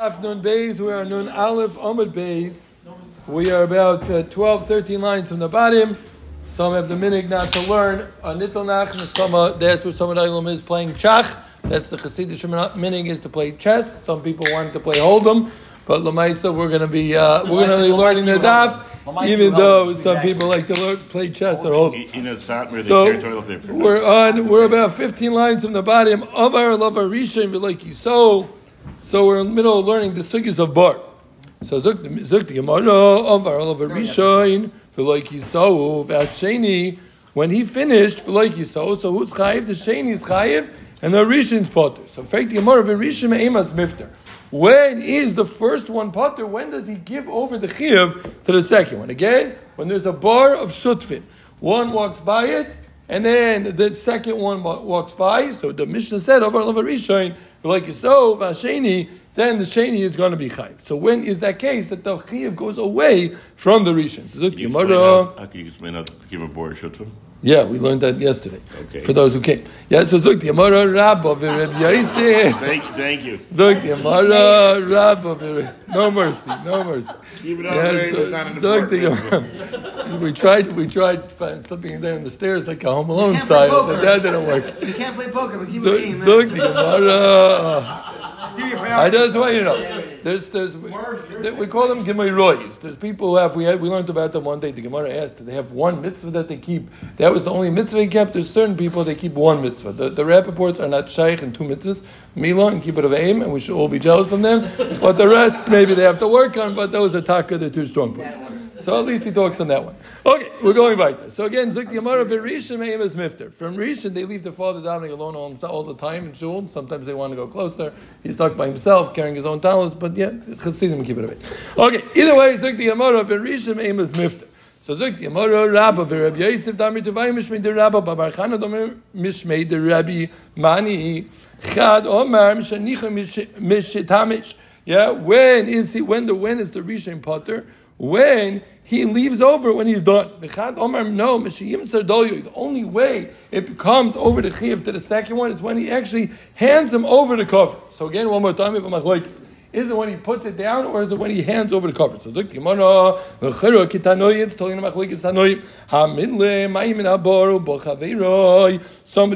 Nun Beis, we are Nun Aleph Omid Beis. We are about 12, 13 lines from the bottom. Some have the minig not to learn. That's what some of the is playing chach. That's the Chassidish minig is to play chess. Some people want to play hold'em, but Lamaisa we're going to be learning the Daf, even though some people like to play chess or hold'em. So we're about 15 lines from the bottom of our Lava Rishon V'Loki So. So we're in the middle of learning the sugyas of bor. So zuk the Gemara of our Lava Rishon v'loikisov at sheni. When he finished v'loikisov, so who's chayiv? The sheni is chayiv, and the Rishon's potter. So fake the Gemara v'Rishon me'emas mifter. When is the first one potter? When does he give over the chiyav to the second one? Again, when there's a bor of shutfim, one walks by it, and then the second one walks by. So the Mishnah said, "Over Lava Rishon, like so, Vasheni." Then the Sheni is going to be chayiv. So when is that case that the chayiv goes away from the Rishon? So look, how can you explain how to give a bor shutfim? Yeah, we learned that yesterday. Okay. For those who came. Yeah, so Zuk the Gemara, Rabba Reb Yosef. Thank you. Zuk the Gemara, Rabba. No mercy. Keep it on the We tried slipping down the stairs like a Home Alone style, but that didn't work. You can't play poker, but keep eating. Zuk the Gemara. I just want you to know. We call them Gemairois. There's people who have, we learned about them one day. The Gemara asked, do they have one mitzvah that they keep? That was the only mitzvah he kept. There's certain people that keep one mitzvah. The Rappaports are not shaykh and two mitzvahs, Milah and Kibbutz of Aim, and we should all be jealous of them. But the rest, maybe they have to work on, but those are taka, they're two strong points. So at least he talks on that one. Okay, we're going right there. So again, Zuk the Gemara, Rishon me'emas mifter. From Rishon, they leave the father davening alone all the time in shul. Sometimes they want to go closer. He's stuck by himself, carrying his own talus, but yeah, Chassidim keep it away. Okay, either way, Zuk the Gemara, Rishon me'emas mifter. So Zuk the Gemara, Rabba Reb Yosef damri tuvayim mishmei de Rabba babar chana damri mishmei de Rabbi mani chad omar mishanicha mishitamish. Yeah, when is the Rishon potter? When he leaves over, when he's done. The only way it becomes over the chiyav to the second one is when he actually hands him over the cover. So again, one more time, is it when he puts it down or is it when he hands over the cover? So somebody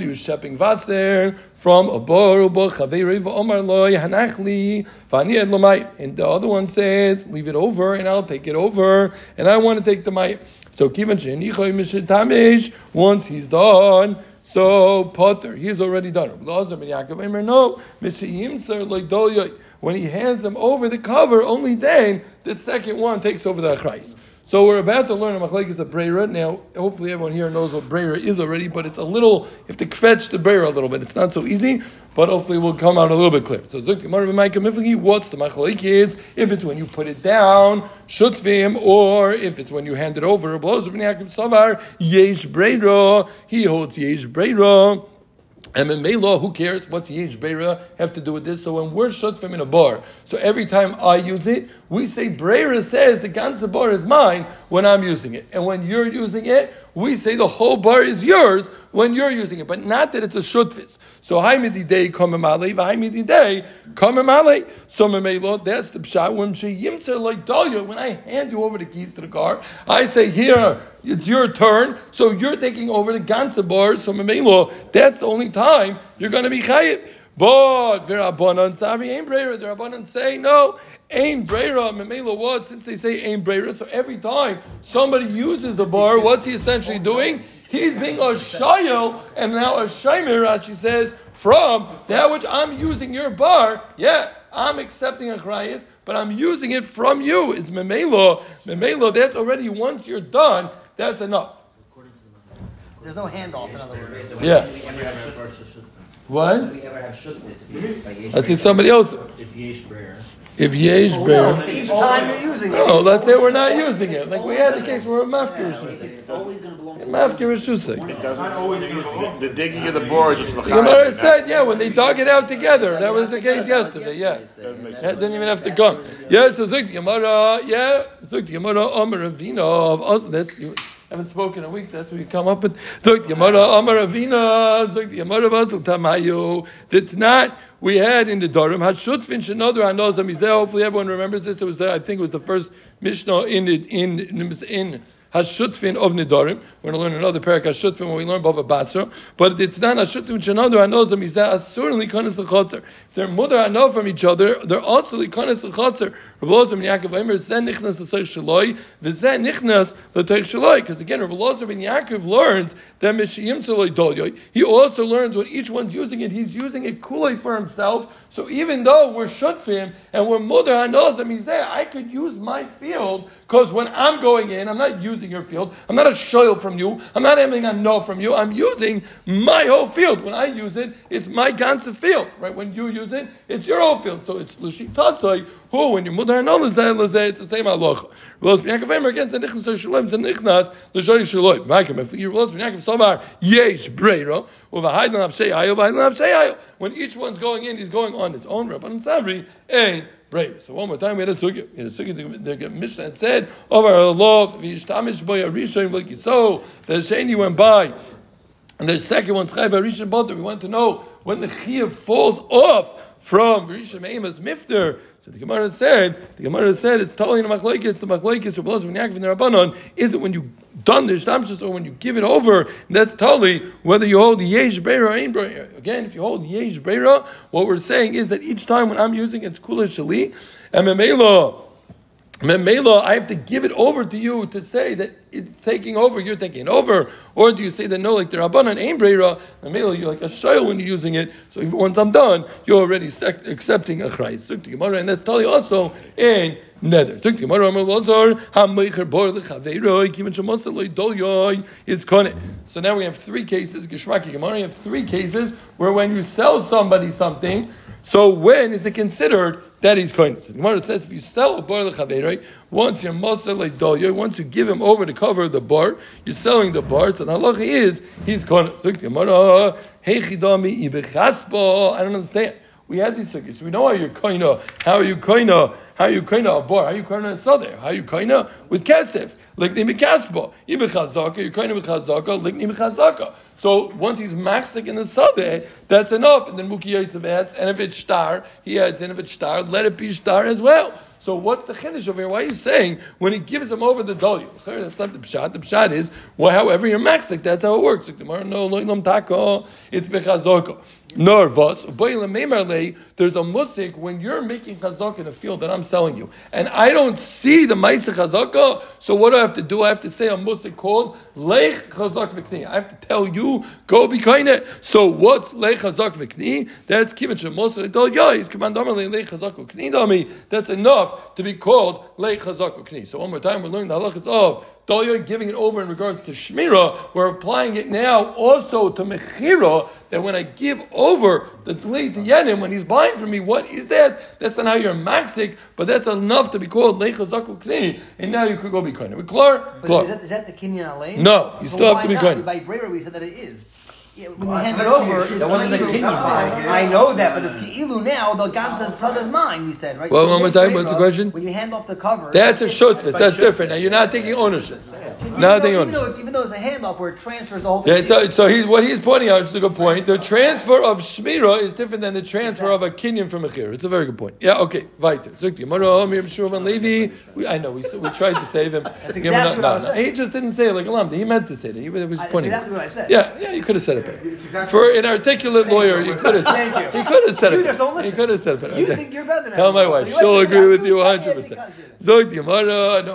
who's shepping vatzer from a bor u'bochaveiroi v'omar loy hanachli v'ani ed l'mayim, and the other one says, leave it over and I'll take it over and I want to take the mayim. So kivan she'nichoi mishetamesh, once he's done, so potter, he's already done. Reb Lozer ben Yaakov Eiger, no, misheyimser loy dolyoi. When he hands them over the cover, only then the second one takes over the achryaus. So we're about to learn a machlekes of breira. Now, hopefully everyone here knows what breira is already, but it's a little, you have to fetch the breira a little bit. It's not so easy, but hopefully we'll come out a little bit clear. So Zuk Gemara b'Maika Miflagi, what's the machlekes? If it's when you put it down, shutfim, or if it's when you hand it over, blows Reb Yaakov Savar, yesh breira, he holds yesh breira. And in Mela, who cares? What's Yesh Breira have to do with this? So when we're shutfim in a bar, so every time I use it, we say Breira says the ganze bar is mine when I'm using it. And when you're using it, we say the whole bar is yours when you're using it. But not that it's a shutfis. So Haimidi Day Kamamale, Haimidi Day Kamamale. So Mela, that's the pshat. When she yimtzer like Dalia, when I hand you over the keys to the car, I say here, it's your turn, so you're taking over the ganze bar. So Mela, that's the only time you're going to be chayiv. But the Rabbanan Savi ain't breira. The Rabbanan say no, ain't breira. Memela what? Since they say ain't breira, so every time somebody uses the bar, what's he essentially doing? He's being a shayo, and now a shaymer. Rashi says from that which I'm using your bar. Yeah, I'm accepting achrayus, but I'm using it from you. It's memela. Memela. That's already once you're done. That's enough. There's no handoff, in other words. Yeah. What? Do we ever have shutfis? Let's see somebody else. If yesh breira. Each time you're using it. No, let's say we're not using it. Like we had the case where we're mafkir reshusay. It's always going to belong to mafkir reshusay. It doesn't always belong. The digging of the boards is l'chayim. The Gemara said, yeah, when they dug it out together. That was the case yesterday, yeah. That didn't even have to go. Yeah, so Zuk the Gemara, Omer Ravina of us. That's... haven't spoken in a week, that's what you come up with. Zogt Yamara Amar Avina, Zogt Yamara Vazel Tamayu. That's not, we had in the Nedarim, shutfim shenodru hanozam mizeh. Hopefully everyone remembers this. It was the, I think it was the first Mishnah in Hashutfin of Nedarim. We're going to learn another parak Hashutfin when we learn Bava Basra. But it's not Hashutfin Shenodar Hanozam. He said, certainly Likonis L'Chotzer. If they're mother and know from each other, they're also Likonis L'Chotzer. Reb Lozer ben Yaakov Eiger, Zen Nichnas L'Toich Shaloi, V'Zen Nichnas L'Toich Shaloi. Because again, Reb Lozer ben Yaakov learns that Mishiyim Tzoloi Dolyoi. He also learns when each one's using it, he's using it Kuloi for himself. So even though we're Shutfim and we're mother Hanozam, he said, I could use my field because when I'm going in, I'm not using your field. I'm not a shoyl from you. I'm not having a no from you. I'm using my whole field. When I use it, it's my ganze field. Right? When you use it, it's your whole field. So it's l'shik tatzai, who, when you're mudar no l'zeh, it's the same halacha. Reb Lozer ben Yaakov Eiger, again, zenichnas shalom, zenichnas l'shoy shaloi. Ma'akim, if you're Reb Lozer ben Yaakov Sovar, yesh breiro, uvahaydan avsheyayo, uvahaydan avsheyayo. When each one's going in, he's going on his own. Rabban and Savri, and so one more time, we had a sugya. The Mishnah had said, over our love, v'yishtamish boy arishon v'liki. So the sheni went by, and the second one's chayv arishon boter. We want to know when the chiyuv falls off from v'rishon meimas mifter. So the Gemara said, it's totally in the machlokes, Reb Lozer ben Yaakov and the Rabbanon. Is it when you done the shtamshus or when you give it over? And that's totally whether you hold yesh breira or ein breira. Again, if you hold yesh breira, what we're saying is that each time when I'm using it's kula shali, and memela, I have to give it over to you to say that it's taking over, you're taking over. Or do you say that no, like the Rabbanan, ein breira, memela, you're like a shayl when you're using it. So even once I'm done, you're already accepting achryaus. And that's totally also in Neither. So now we have three cases, Geshmaki Gemara, we have three cases where when you sell somebody something, so when is it considered that he's kohen? So Gemara says if you sell a bor lechaveroi, once you're moser ledolyoi, once you give him over to cover the bor, you're selling the bor. So the halacha is he's kohen. So Gemara, heichidami ibechasbo. I don't understand. We had these sugyas. We know how you're koina. How are you koina? How are you koina a bor? How are you koina a sadeh? How are you koina with kesef? Likni mikasbo. Ibe chazaka. You're koina with chazaka. Likni michazaka. So once he's maxik in the sadeh, that's enough. And then Muki Yosef adds, and if it's shtar, he adds, and if it's shtar, let it be shtar as well. So what's the chiddush over here? Why are you saying when he gives him over the dolyu? That's not the pshat. The pshat is, well, however you're maxik, that's how it works. No, loilam tako. It's bechazaka. Nervous. There's a musik when you're making chazaka in a field that I'm selling you, and I don't see the ma'isa chazaka. So what do I have to do? I have to say a musik called leich chazak v'kni. I have to tell you go be kaineh. So what's leich chazak v'kni? That's kivin shemoser ledolyoi. He's commandamer leich chazak v'kni dami. That's enough to be called leich chazak v'kni. So one more time, we're learning the halachas of Dolya, giving it over in regards to Shmira, we're applying it now also to Mechira, that when I give over the Dli to Yenim, when he's buying from me, what is that? That's not how you're Maxik, but that's enough to be called Lechazaku Kni, and now you could go be Kani. Klar. Is that the Kenyan Alain? No, you so still have to be Kani. By Brera we said that it is. Yeah, when you hand it over, it's Ki'ilu. I know that, but it's Ki'ilu now. The God says, so does mine, we said, right? Well, one more time, what's the question? When you hand off the cover... That's a shutfim, that's different. Now, you're not taking ownership. Even though it's a handoff where it transfers the whole thing. So what he's pointing out is a good point. The transfer of Shmira is different than the transfer of a Kinyan from a Chir. It's a very good point. Yeah, okay, weiter. I know, we tried to save him. That's exactly what I said. He just didn't say it like Alamda. He meant to say it. He was pointing it. That's exactly what I said. Yeah, you could have said it. Exactly. For an articulate lawyer, you could have said it. He could have said it. You think you're better than Tell my wife. So she'll agree with you 100%. Zog the Gemara. No,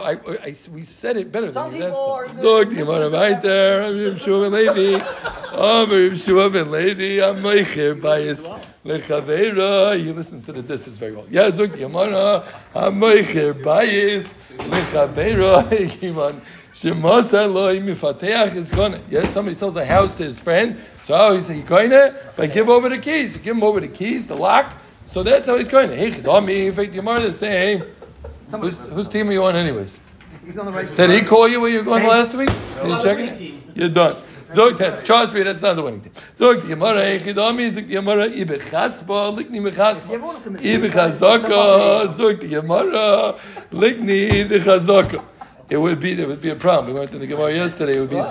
we said it better than you. Zog the Gemara. Right there. I'm Reb Shmuel ben Levi. I'm Meicher bias. Lechaveira. He listens to the distance very well. Yeah, Zog the Gemara. I'm Meicher bias. Lechaveira. He on. Yes, somebody sells a house to his friend, so he's saying, if I give over the keys, you give him over the keys, the lock, so that's how he's going. Hey, in fact, Gemara is saying, whose team are you on anyways? He's on the right. Did he call you when you were going last week? Did you check it? You're done. Trust me, that's not the winning team. Zog the Gemara, Echidami, Zog the Gemara, Ibechaspa, Likni Mechaspa, Ibechazaka, Zog the Gemara, Likni Dechazaka. There would be a problem. We learned in the Gemara yesterday. It would be. We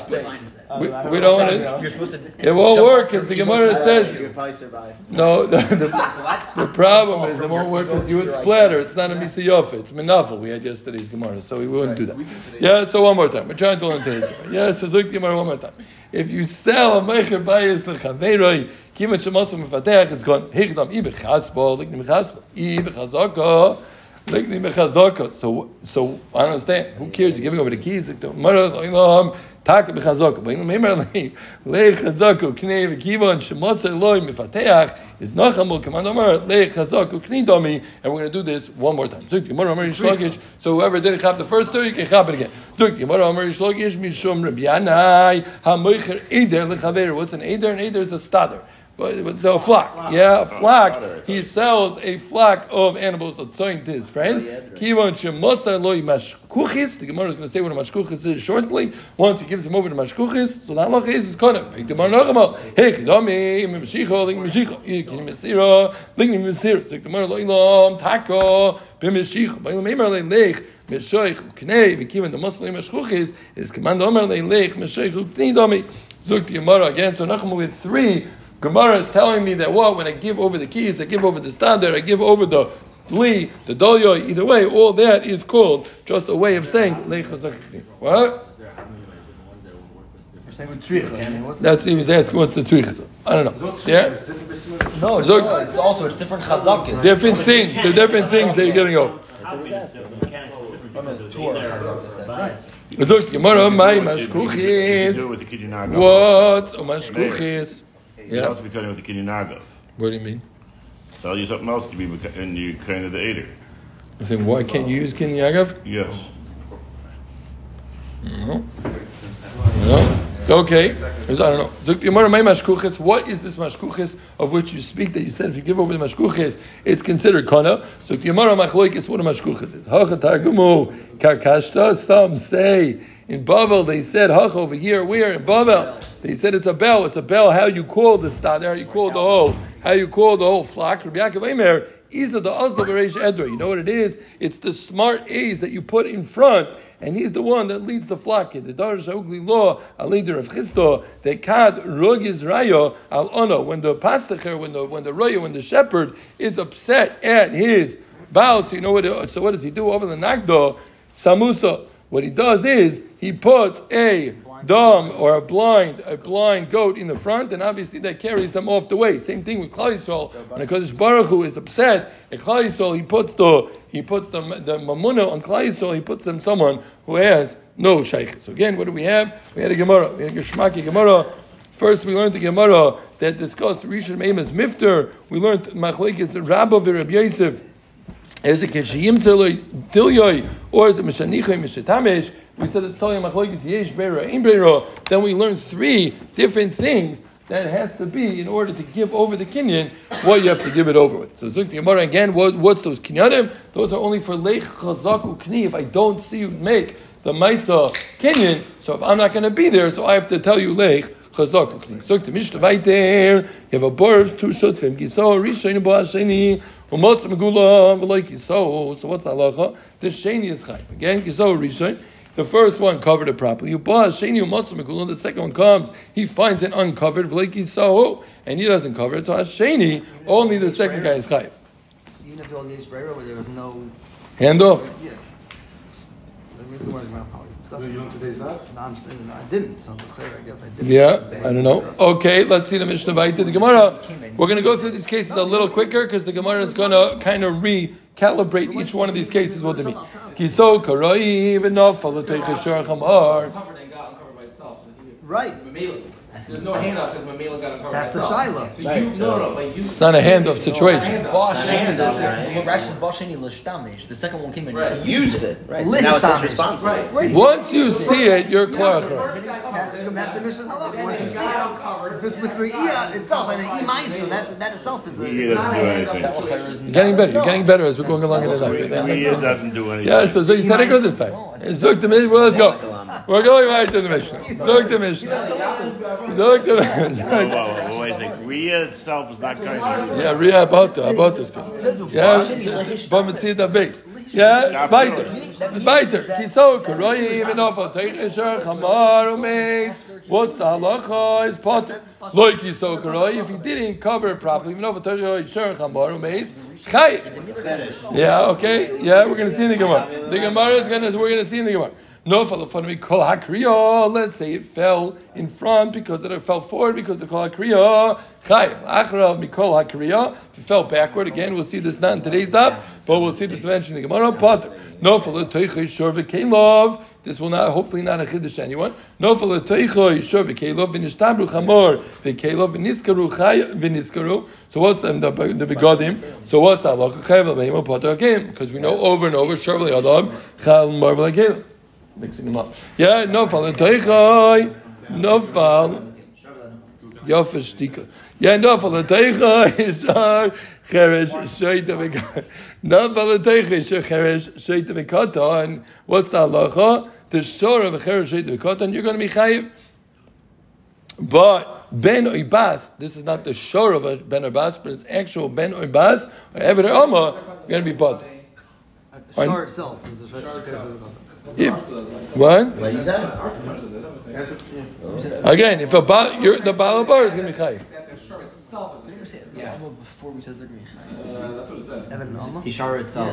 don't want it. It won't work because the Gemara says. You probably survive. No, the problem is it won't work because you would splatter. It's not a misa yofa. It's menafel. We had yesterday's Gemara, so we wouldn't do that. Yeah. So one more time. We're trying to learn today's Gemara. Yes. So look Gemara one more time. If you sell a meicher bayis lechaveroi, kimet shemasu mefatech, it's gone. Hichdam ibe chasbo, likni mechasbo, ibe chazaka. So I don't understand. Who cares? You're giving over the keys. And we're going to do this one more time. So whoever didn't chop the first two, you can chop it again. What's an eider? An eider is a stader. So a flock. Yeah, a flock. He sells a flock of animals to his friend. The Gemara is going to say what a mashkuchis is shortly. Once he gives him over to mashkuchis, so the halacha is konim. Hey, Gemara Nochum. Hey, Chidami, Mimshicho, Mimshicho. Yikin Mesiro, Ligni Mesiro. So Gemara Loilom, Tako, Bimshicho. By Loimer Leilech, Meshoich Uknei. Vikiven the Muslim mashkuchis is Command Omer Leilech, Meshoich Uknei. Zuk the Gemara again. So Nochum with three. Gemara is telling me that what? When I give over the keys, I give over the stander, I give over the li, the dolyoi, either way, all that is called just a way of saying. What? You're saying with tricha. That's he was asking, what's the tricha? I don't know. Yeah? No, it's different chazakis. Different things. They're different things that you're giving over. Gemara, my mashkuchis. What? Mashkuchis. You also be cutting with the kinyanagos. What do you mean? So I'll use something else to be in you kind of the eider. I said, why can't you use kinyanagos? Yes. No. No. Okay. I don't know. What is this mashkuches of which you speak that you said if you give over the mashkuches, it's considered kana? So Gemara machloikis, what a mashkuches is. Hachatagumu kakashta. Some say in Bavel they said hach over here. Where in Bavel they said it's a bell. It's a bell. How you call the star? How you call the whole? How you call the whole flock? Rabbi Yaakov Eiger. He's the Oslo Bereish Edra. You know what it is? It's the smart A's that you put in front, and he's the one that leads the flock. The Darish Ugli Law, Al Leader of Chisto, the Kad Rogiz Rayo Al Ono. When the pastacher, when the Rayo, when the shepherd is upset at his bow, so you know what? So what does he do over the Nagdo? Samusa. What he does is he puts a dumb or a blind goat in the front, and obviously that carries them off the way. Same thing with Klal Yisrael. When a Kodesh Baruch Hu is upset at Klal Yisrael, he puts the mamuna on Klal Yisrael. He puts them someone who has no shaykhs. So again, what do we have? We had a Gemara. We had a Geshmaki Gemara. First, we learned the Gemara that discussed Rishon Meima's Mifter. We learned Machlekes Rabba v'Reb Yosef. Is it Keshiyim Tilyoy or is it Meshanichai Meshetamesh? We said it's telling Machloikis Yesh Beira Ein Beira. Then we learned three different things that it has to be in order to give over the kinyan. What you have to give it over with. So Zuk Gemara again. What's those kinyanim? Those are only for Leich Chazaku Kni. If I don't see you make the Maisa kinyan, so if I'm not going to be there, so I have to tell you Leich Chazaku Kni. Zuk the Mishnah Vayter. You have a bor of two shutfim. Gisor Rishayni Bo Hasheni. So what's the halacha? The sheni is chayv. Again, kiso rishon. The first one covered it properly. You bought sheni u'motzim megula. The second one comes, he finds it uncovered, v'leikiso, and he doesn't cover it. So hasheni, only the second guy is chayv. Even if on the Israel where there was no handoff. Yeah. I don't know. Okay, let's see the Mishnah Vayter. The Gemara, we're going to go through these cases a little quicker because the Gemara is going to kind of recalibrate each one of these cases what they mean. Kiso karoi v'nafal l'teichashar chamar. Right. There's no handoff because Mamela got uncovered. That's the Shiloh. So right. It's not a handoff situation. The second one came in and used it. Right. So now it's responsible. Right. Once you see it, you're clear. That's the Mishnah's halacha. Once you see it uncovered. With Re'iyah itself and an Imaisu, that itself is a... You're getting better as we're going along in the life. Re'iyah doesn't do anything. Yeah, so you said it good this time. Let's go. We're going right to the Mishnah. Zuk the Mishnah. Wait a second. Riyah itself is not kosher. Yeah, Riyah about this. What's the halacha? Is potter. Like Yisokharoi, if he didn't cover it properly, even if it's Sher Chambar Umeis, Chayiv. Yeah, okay. Yeah, we're going to see in the Gemara. We're going to see in the Gemara. No, let's say it fell in front because it fell forward because of Kol HaKriya. Chayiv. Achra Mikol HaKriya. If it fell backward, again, we'll see this not in today's daf, but we'll see this eventually in the Gemara. Potter. No, this will not, hopefully not a chiddush anyone. No, so what's the begodim? So what's the halacha? Because we know over and over, surely Adam, Chal Marvel HaKeil. Mixing them up. Yeah, no fall. Yofestika. Yeah, no fall. Teicha is our cheresh sheita mikata. No fall. Teicha is your cheresh sheita mikata. And what's the halacha? The shor of a cheresh sheita mikata, and you're going to be chayiv. But ben oibas, this is not the shor of a ben oibas, but it's actual ben oibas or ever oma. You're going to be bought. Shor itself is the shor of a cheresh sheita. If, what? Again, if the Baal Bar is going to be chayiv. Yeah. Before we said the that's what it says. The shara itself.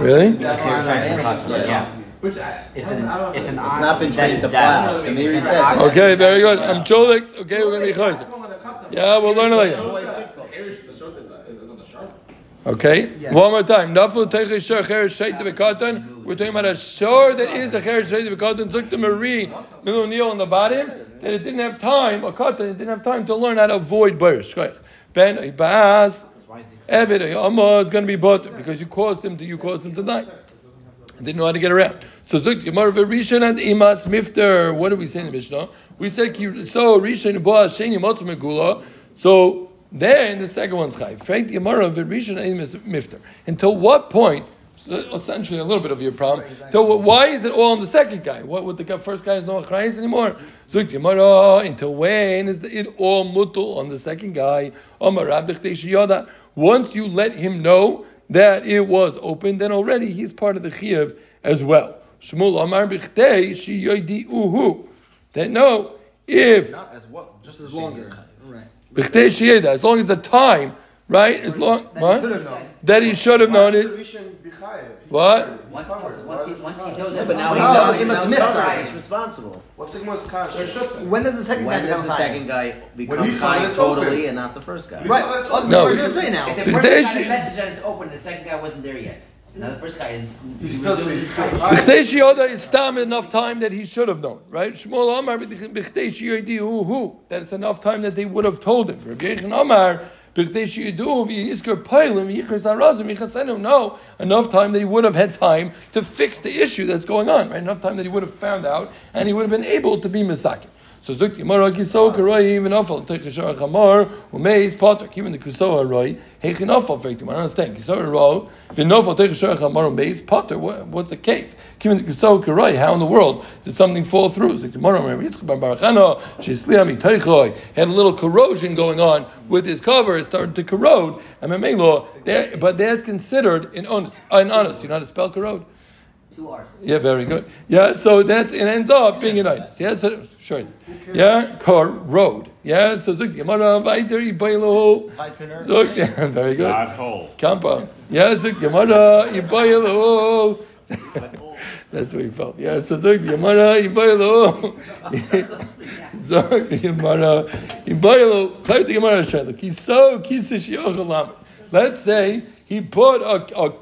Really? Yeah. Which if an it's not been changed, the plow. Okay, very good. I'm Cholix. Okay, we're going to be chayiv. Yeah, we'll learn it later. Okay, yeah. One more time. We're talking about a shor that is a cheresh sheita b'katan. Look to Marie Milonil on the bottom that it didn't have time. A katan, it didn't have time to learn how to avoid boris. Ben ibas evid amar is going to be boter because you caused him to die. Didn't know how to get around. So Zuk Gemara Rishon and Imas Mifter. What did we say in the Mishnah? We said so Rishon Bo Sheni Motzim Megula. So. Then the second one's chayiv. Until what point? Essentially, a little bit of your problem. So why is it all on the second guy? What with the first guy is no achryaus anymore? Until when is it all mutal on the second guy? Once you let him know that it was open, then already he's part of the chayiv as well. Shmuel Amar Bichtei Shi Yoidi Uhu. Then no, if not as well, just as long as chayiv. Right. As long as the time, right? As long that he should have known it. What? Once he knows it, but now he knows he's responsible. What's the most conscious? When does the second guy become high totally and not the first guy? Right. No. We're going to say now. If the first guy message that it's open, the second guy wasn't there yet. So now the first guy is. Bichdei is tam enough time that he should have known, right? Shmuel Amar bichdei shiyodi hu. That it's enough time that they would have told him. Reb Yochanan Amar bichdei shiyodu v'yiskar pailim yichas harazim yichasenu. No, enough time that he would have had time to fix the issue that's going on, right? Enough time that he would have found out and he would have been able to be misaki. So zuk Gemara kiso karoi even afal teichashar chamar umeis potter even the kiso aroi heichin afal feitim. I don't understand kiso aroi v'nafal teichashar chamar umeis potter. What's the case? Even the kiso karoi. How in the world did something fall through? Zuk Gemara Rabbi Yitzchak ben Barachana sheisliami teichoi had a little corrosion going on with his cover. It started to corrode. And memelo, but that's considered an onus. An onus. You know how to spell corrode. 2 hours. Yeah, very good. Yeah, so that it ends up being an onus. Yeah, so, sure. Yeah, car road. Yeah, so zuk Gemara vaiteri baylo. Zuk, very good. God hole. Kampa. Yeah, zuk Gemara ibaylo. That's what he felt. Yeah, so zuk Gemara ibaylo. Zuk Gemara ibaylo. Claim to Gemara shaluk. He's so kisish yochalam. Let's say. He put a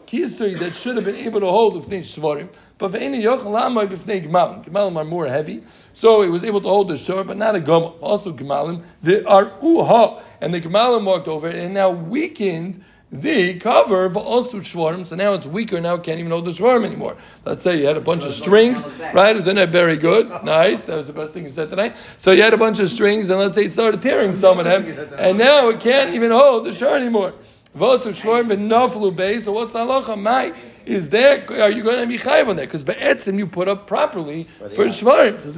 kisri that should have been able to hold ifnei shvarim, but for any yochalamai ifnei gemalim. Gemalim are more heavy, so it was able to hold the shor, but not a gum. Also gemalim, they are uha, and the gemalim walked over it and now weakened the cover, but also shvarim. So now it's weaker. Now it can't even hold the shvarim anymore. Let's say you had a bunch of strings, right? Isn't that very good? Nice. That was the best thing you said tonight. So you had a bunch of strings, and let's say it started tearing some of them, and now it can't even hold the shor anymore. So what's the halacha? My is there, are you going to be chayav on that? Because ba'etzim you put up properly for shvarim. So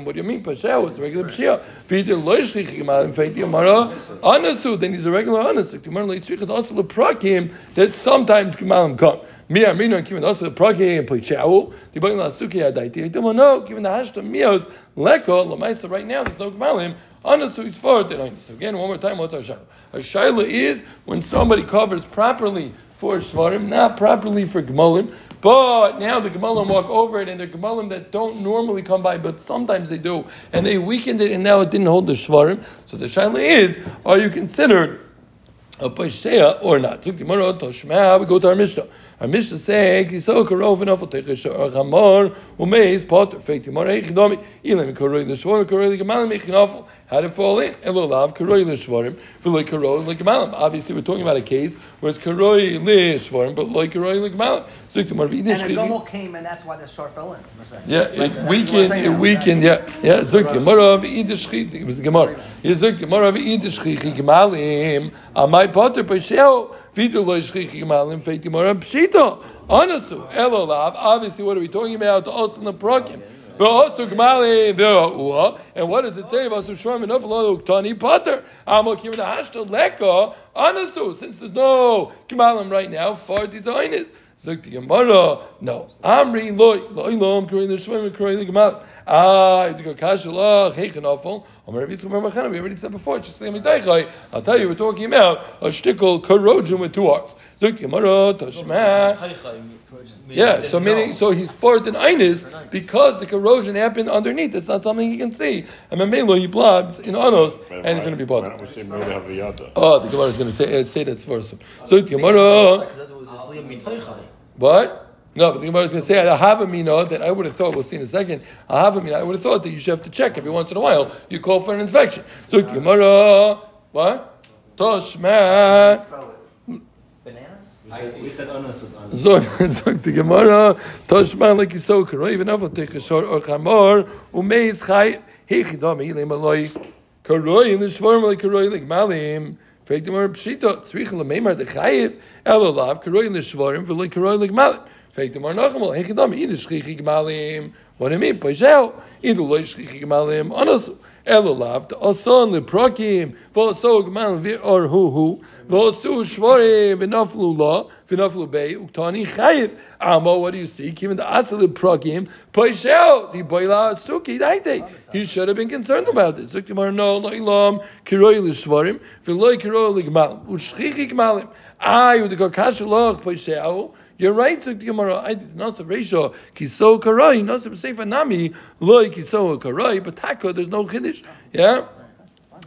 what do you mean? Pashel, it's a regular pshia. Then he's a regular anasuk. That sometimes gemalim come. Right now there's no gemalim. Anasuk is for it. So again, one more time, what's our shaila? Our shaila is when somebody covers properly for shvarim, not properly for gemalim, but now the gemalim walk over it, and they're gemalim that don't normally come by, but sometimes they do, and they weakened it, and now it didn't hold the shvarim. So the shaila is, are you considered a pashea or not? We go to our Mishnah. Our Mishnah says, how to fall in? Obviously, we're talking about a case where it's karoi lishvarim, but loy karoi lishvarim. And the gomel came, and that's why the shor fell in. Yeah, it weakened. Yeah. It was the Gemara. Obviously, what are we talking about? Also in the prokim. But also Gemali, and what does it say about Sushram enough along Tani Potter? Since there's no Gemalim right now, for designers. No. Amri loilom kuri the shvim kuri the Gemalim. Ah, you go kashala heichenafol. We already said before. I'll tell you, we're talking about a shtickle corrosion with two arts. Yeah, so meaning, so he's fourth in Einis because the corrosion happened underneath. It's not something you can see. And Mamelo, he blobs in Anos, and he's going to be bothered. Oh, the Gemara is going to say that's first. So the Gemara. What? No, but the Gemara is going to say, I have a mina that I would have thought, we'll see in a second, I have a mina, I would have thought that you should have to check every once in a while. You call for an inspection. So the Gemara. What? Toshma. We said honest with honest. Zog the Gemara, Toshman like Yisok, or even if I take a short or chamor, umeis chay hechidam ilim aloi karoy lishvarim like karoy like malim. Fake the Gemara pshita tzricha lemeimar dechayev elolav karoy lishvarim v'le karoy like malim. Fake the Gemara nachmal hechidam either shchichig malim. What do you mean? Paishel either loy shchichig malim honest. Elolav the asan leprokim v'asog malim v'or hu. What do you see? He should have been concerned about this. You're right, I did not say ratio kiso karoi, not say fanami loy kiso karoi, but taka there's no chiddush. Yeah.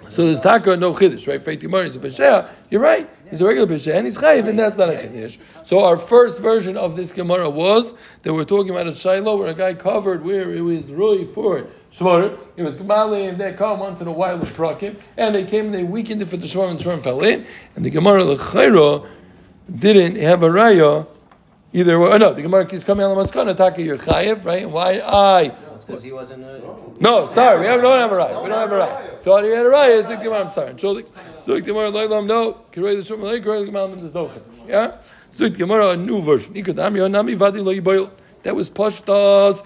So there's taka and no chiddush, right? Feitim is a pesheah. You're right. He's a regular pesheah and he's chayiv, and that's not a chiddush. So our first version of this Gemara was that we're talking about a shiloh where a guy covered where it was really for it. Shvarim. It was Gemalim. They come once in a while with prakim, and they came and they weakened it for the shvarim, and shvarim fell in. And the Gemara l'chayro didn't have a raya either. Or no, the Gemara is coming on the maskana taka you're chayiv, right? Why I? Because he wasn't a... No, sorry, we don't have a right. We don't have a right. Thought he had a right. I'm sorry. Zuk Gemara, no. There's no chiddush. Yeah? Zuk Gemara, a new version. That was pashtas.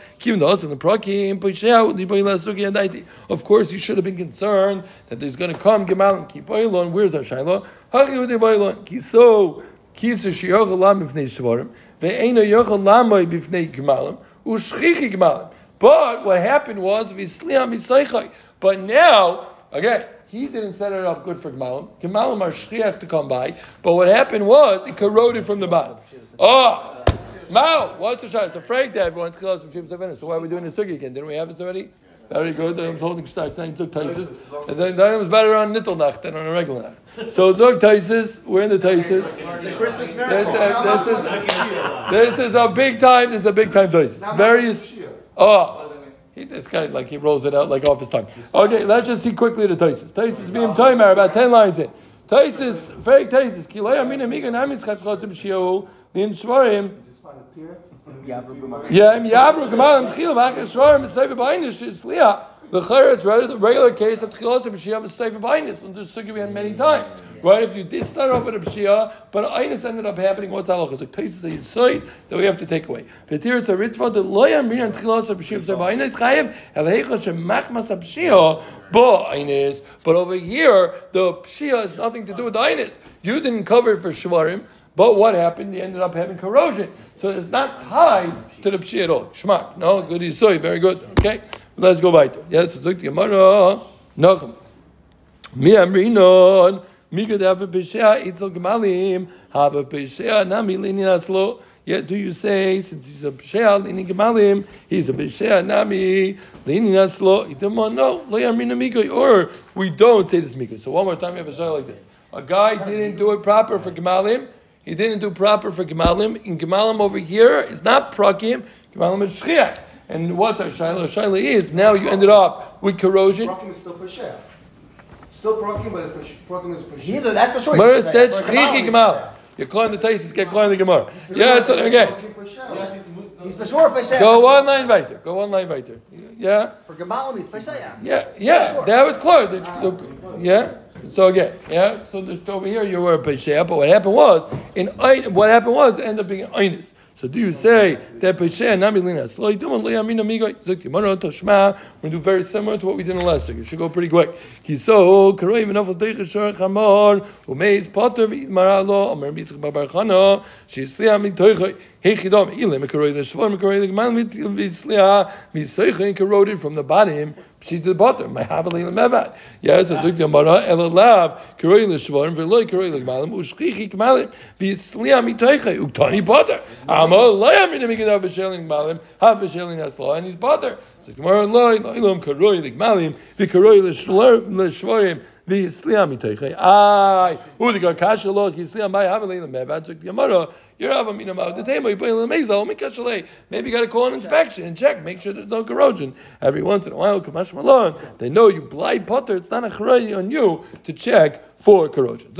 Of course, you should have been concerned that there's going to come gemalim kiboilon. Where's our shiloh? Kiso kiso shioch lam b'fnei shvarim ve'eino yochel lamoi b'fnei gemalim u'shchichi gemalim. But what happened was, but now, again, he didn't set it up good for Gemalim. Gemalim are shchiach to come by. But what happened was, it corroded from the bottom. Oh, Mao, what's the shot? It's afraid that everyone kills some sheep. So why are we doing this sugi again? Didn't we have this already? Very good. I was holding stark. Then took Taisis. And then it was better on Nittelnacht than on a regular nacht. So Zog Taisis. We're in the Taisis. This is a big time. This is a big time Taisis. Various. Oh, this guy, like, he rolls it out like off his tongue. Okay, let's just see quickly the Taisis. Taisis being timer, about 10 lines in. Taisis, fake Taisis. Yeah, L'chayr, it's rather the regular case of Tchilos and B'shiyah v'Seifa b'Ainis. And this sugar we had many times. Right? If you did start off with a B'shiyah, but Ainis ended up happening, what's halachah? It's a case that you say that we have to take away. V'tir to Ritzvah, the loyam minyan Tchilos and B'shiyah v'Seifa b'Ainis chayev, el heichah she'machmas B'shiyah b'Ainis. But over here, the B'shiyah has nothing to do with the Ainis. You didn't cover it for Shvarim. But what happened? You ended up having corrosion. So it's not tied to the pshia at all. Shmak. No, good yisoi. Very good. Okay. Let's go back to it. Yes, let's look to Gemara. Nochum. Mi amrinon. Mi could have a pshia. Itzel gemalim. Have a pshia. Nami lini aslo. Yet do you say, since he's a pshia, lini gemalim, he's a pshia. Nami lini aslo. You don't want, no. Lo yamrina mikoy. Or we don't say this mikoy. So one more time, you have a shia like this. A guy didn't do it proper for gemalim. He didn't do proper for Gemalim. In Gemalim over here, it's not Prakim. Gemalim is Shchiach. And what's our Shaila? Shaila is, now you ended up with corrosion. Prakim is still Pesheach. Still Prakim, but Prakim is Pesheach. That's for sure. Gemara said Shchiach Gemalim. You're calling the Taisis, get calling the Gemara. Yes, okay. He's for sure Pesheach. Go one line weiter. Yeah? For Gemalim, he's Pesheach. Yeah. That was clear. Yeah? So again, yeah. So over here you were a pesheah, but what happened was ended up being einus. So do you say that pesheah nami lina sloi dumon le'amina migo zukti mano toshma? We do very similar to what we did in the last second. It should go pretty quick. Kiso karei v'nafal deicha shor chamor umeis poter v'idmaralo amar mitzchak barbarchana sheisliah mitoichay hechidam ilim karei l'shvar karei l'gman v'isliah misoichay corroded from the bottom. She did the bottom. My havelim mevad. Yes, I took the Gemara. Elalav kiroi l'shvarim v'loy kiroi l'gmalim ushchichi gmalim v'isliam mitoichay uktani potter. Amol loyam in the mikidav b'sheling gmalim have b'sheling aslo and he's potter. So Gemara loy loylam kiroi l'gmalim v'kiroi l'shvarim v'isliam mitoichay. Aye, udiga kasha lo kisliam my havelim mevad. Took the Gemara. You have a minimum of the table. You put in the mezal. Maybe you got to call an inspection and check, make sure there's no corrosion. Every once in a while, kamash malon. They know you blind potter. It's not a charay on you to check for corrosion.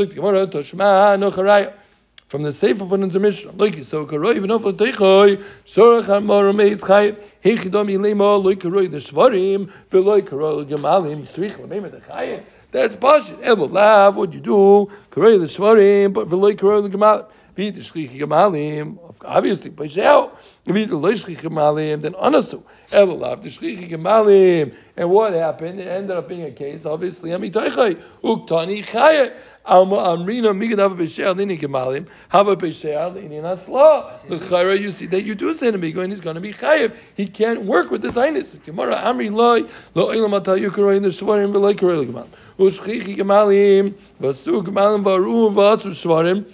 From the safe of an intermission. Look, so karoy v'nofal teichoy sorach hamor meitz chayv hechidom ilema loy karoy neshvarim v'loy karoy gemalim srich lameimet chayv. That's bullshit. Ever laugh what you do karoy neshvarim but v'loy karoy gemalim. Obviously, then anasu elulav the shchichi gemalim. And what happened? It ended up being a case. Obviously, amitoichay uktani chayet amrina migadav b'sheil lini gemalim hava b'sheil lini nasla. The chayra you see that you do say to me, and he's going to be chayet. He can't work with this highness. Gemara amri loy lo ilam atal yukarei in the shvarim v'loy karei gemalim ushchichi gemalim vasu gemalim varu vasu shvarim.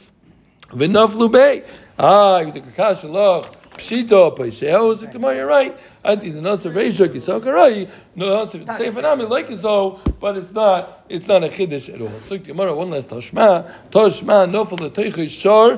V'naflu bay. You take a kash aloch. Pshito, Pesheos. You're right. I think the Nasser Reishuk is so karai. No, it's the same phenomenon like so, but it's not a chiddush at all. So tomorrow, one last Toshma, nofel the teichei shor,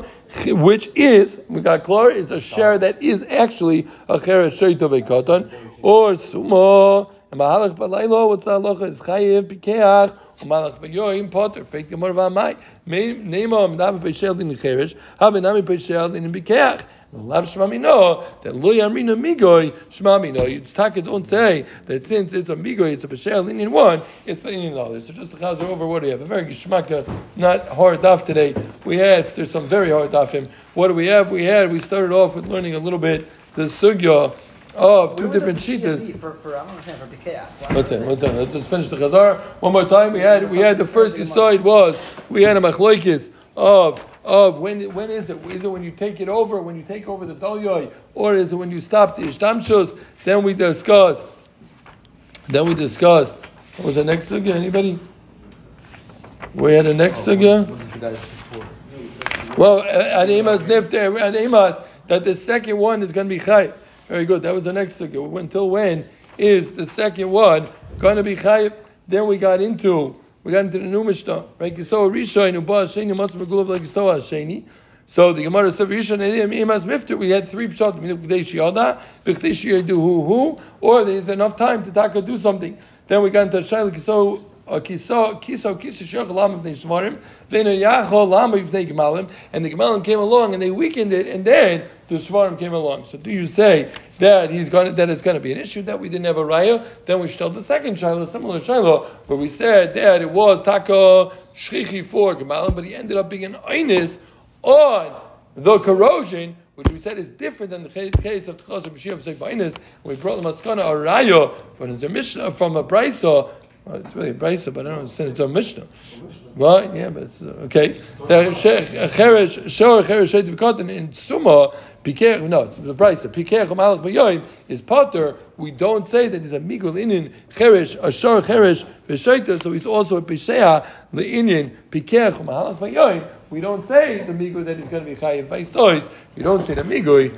which is we got clear is a share that is actually a cheres sheitov ekatan or sumo. And Mahalach Balaylo, what's the halacha? Is chayev pikeach. Malach b'yoyim potter fake gemar v'amai neimam dav b'shel in cheresh havenami b'shel in bikeach lav shmamino that lo yamrina migoy shmamino. You taka don't say that since it's a migoy it's a b'shel in one it's the in other. So just the chazer over what do we have? A very geshmaka, not hard daf today. We had there's some very hard dafim. What do we have? We started off with learning a little bit the sugya. Oh, two different shittas. What's that? Let's just finish the chazar one more time. We had the first yisoid was we had a machloikis of when is it? Is it when you take it over? When you take over the dalyoy, or is it when you stop the ishtamshus? Then we discussed. What was the next sugya? Anybody? We had the next sugya. Well, Ademas nifter Ademas that the second one is going to be chayv. Very good. That was the next sugya. Until when is the second one going to be chayiv? Then we got into the new Mishnah. Right? Yisoh Rishon Uba Hasheni Matz Megulav like Yisoh Hasheni. So the Gemara said Rishon Edim Imas Mifter. We had three pshat. B'chdei sheyada, b'chdei sheyedu hu, or there's enough time to taka do something. Then we got into Shailik Yisoh And the Gemalim came along and they weakened it, and then the Svarim came along. So do you say that it's going to be an issue that we didn't have a raya? Then we should tell the second shiloh, similar shiloh, where we said that it was taka shchichi for Gemalim, but he ended up being an oinus on the corrosion, which we said is different than the case of Tchos of Mashiach of Segbainis. We brought the Maskana a raya from a Brisa. Well, it's really a Brisa, but I don't understand. It's a Mishnah. Right? Yeah, but it's okay. In Summa, no, it's the Brisa. Pikech Malach Bayoim is Potter. We don't say that he's a Migul Inin Cheresh, a Shor Cheresh Veshaita, so he's also a Pishea, the Inin Pikech Malach Bayoim. We don't say the Migul that he's going to be Chayev Vaistois. We don't say the Migul.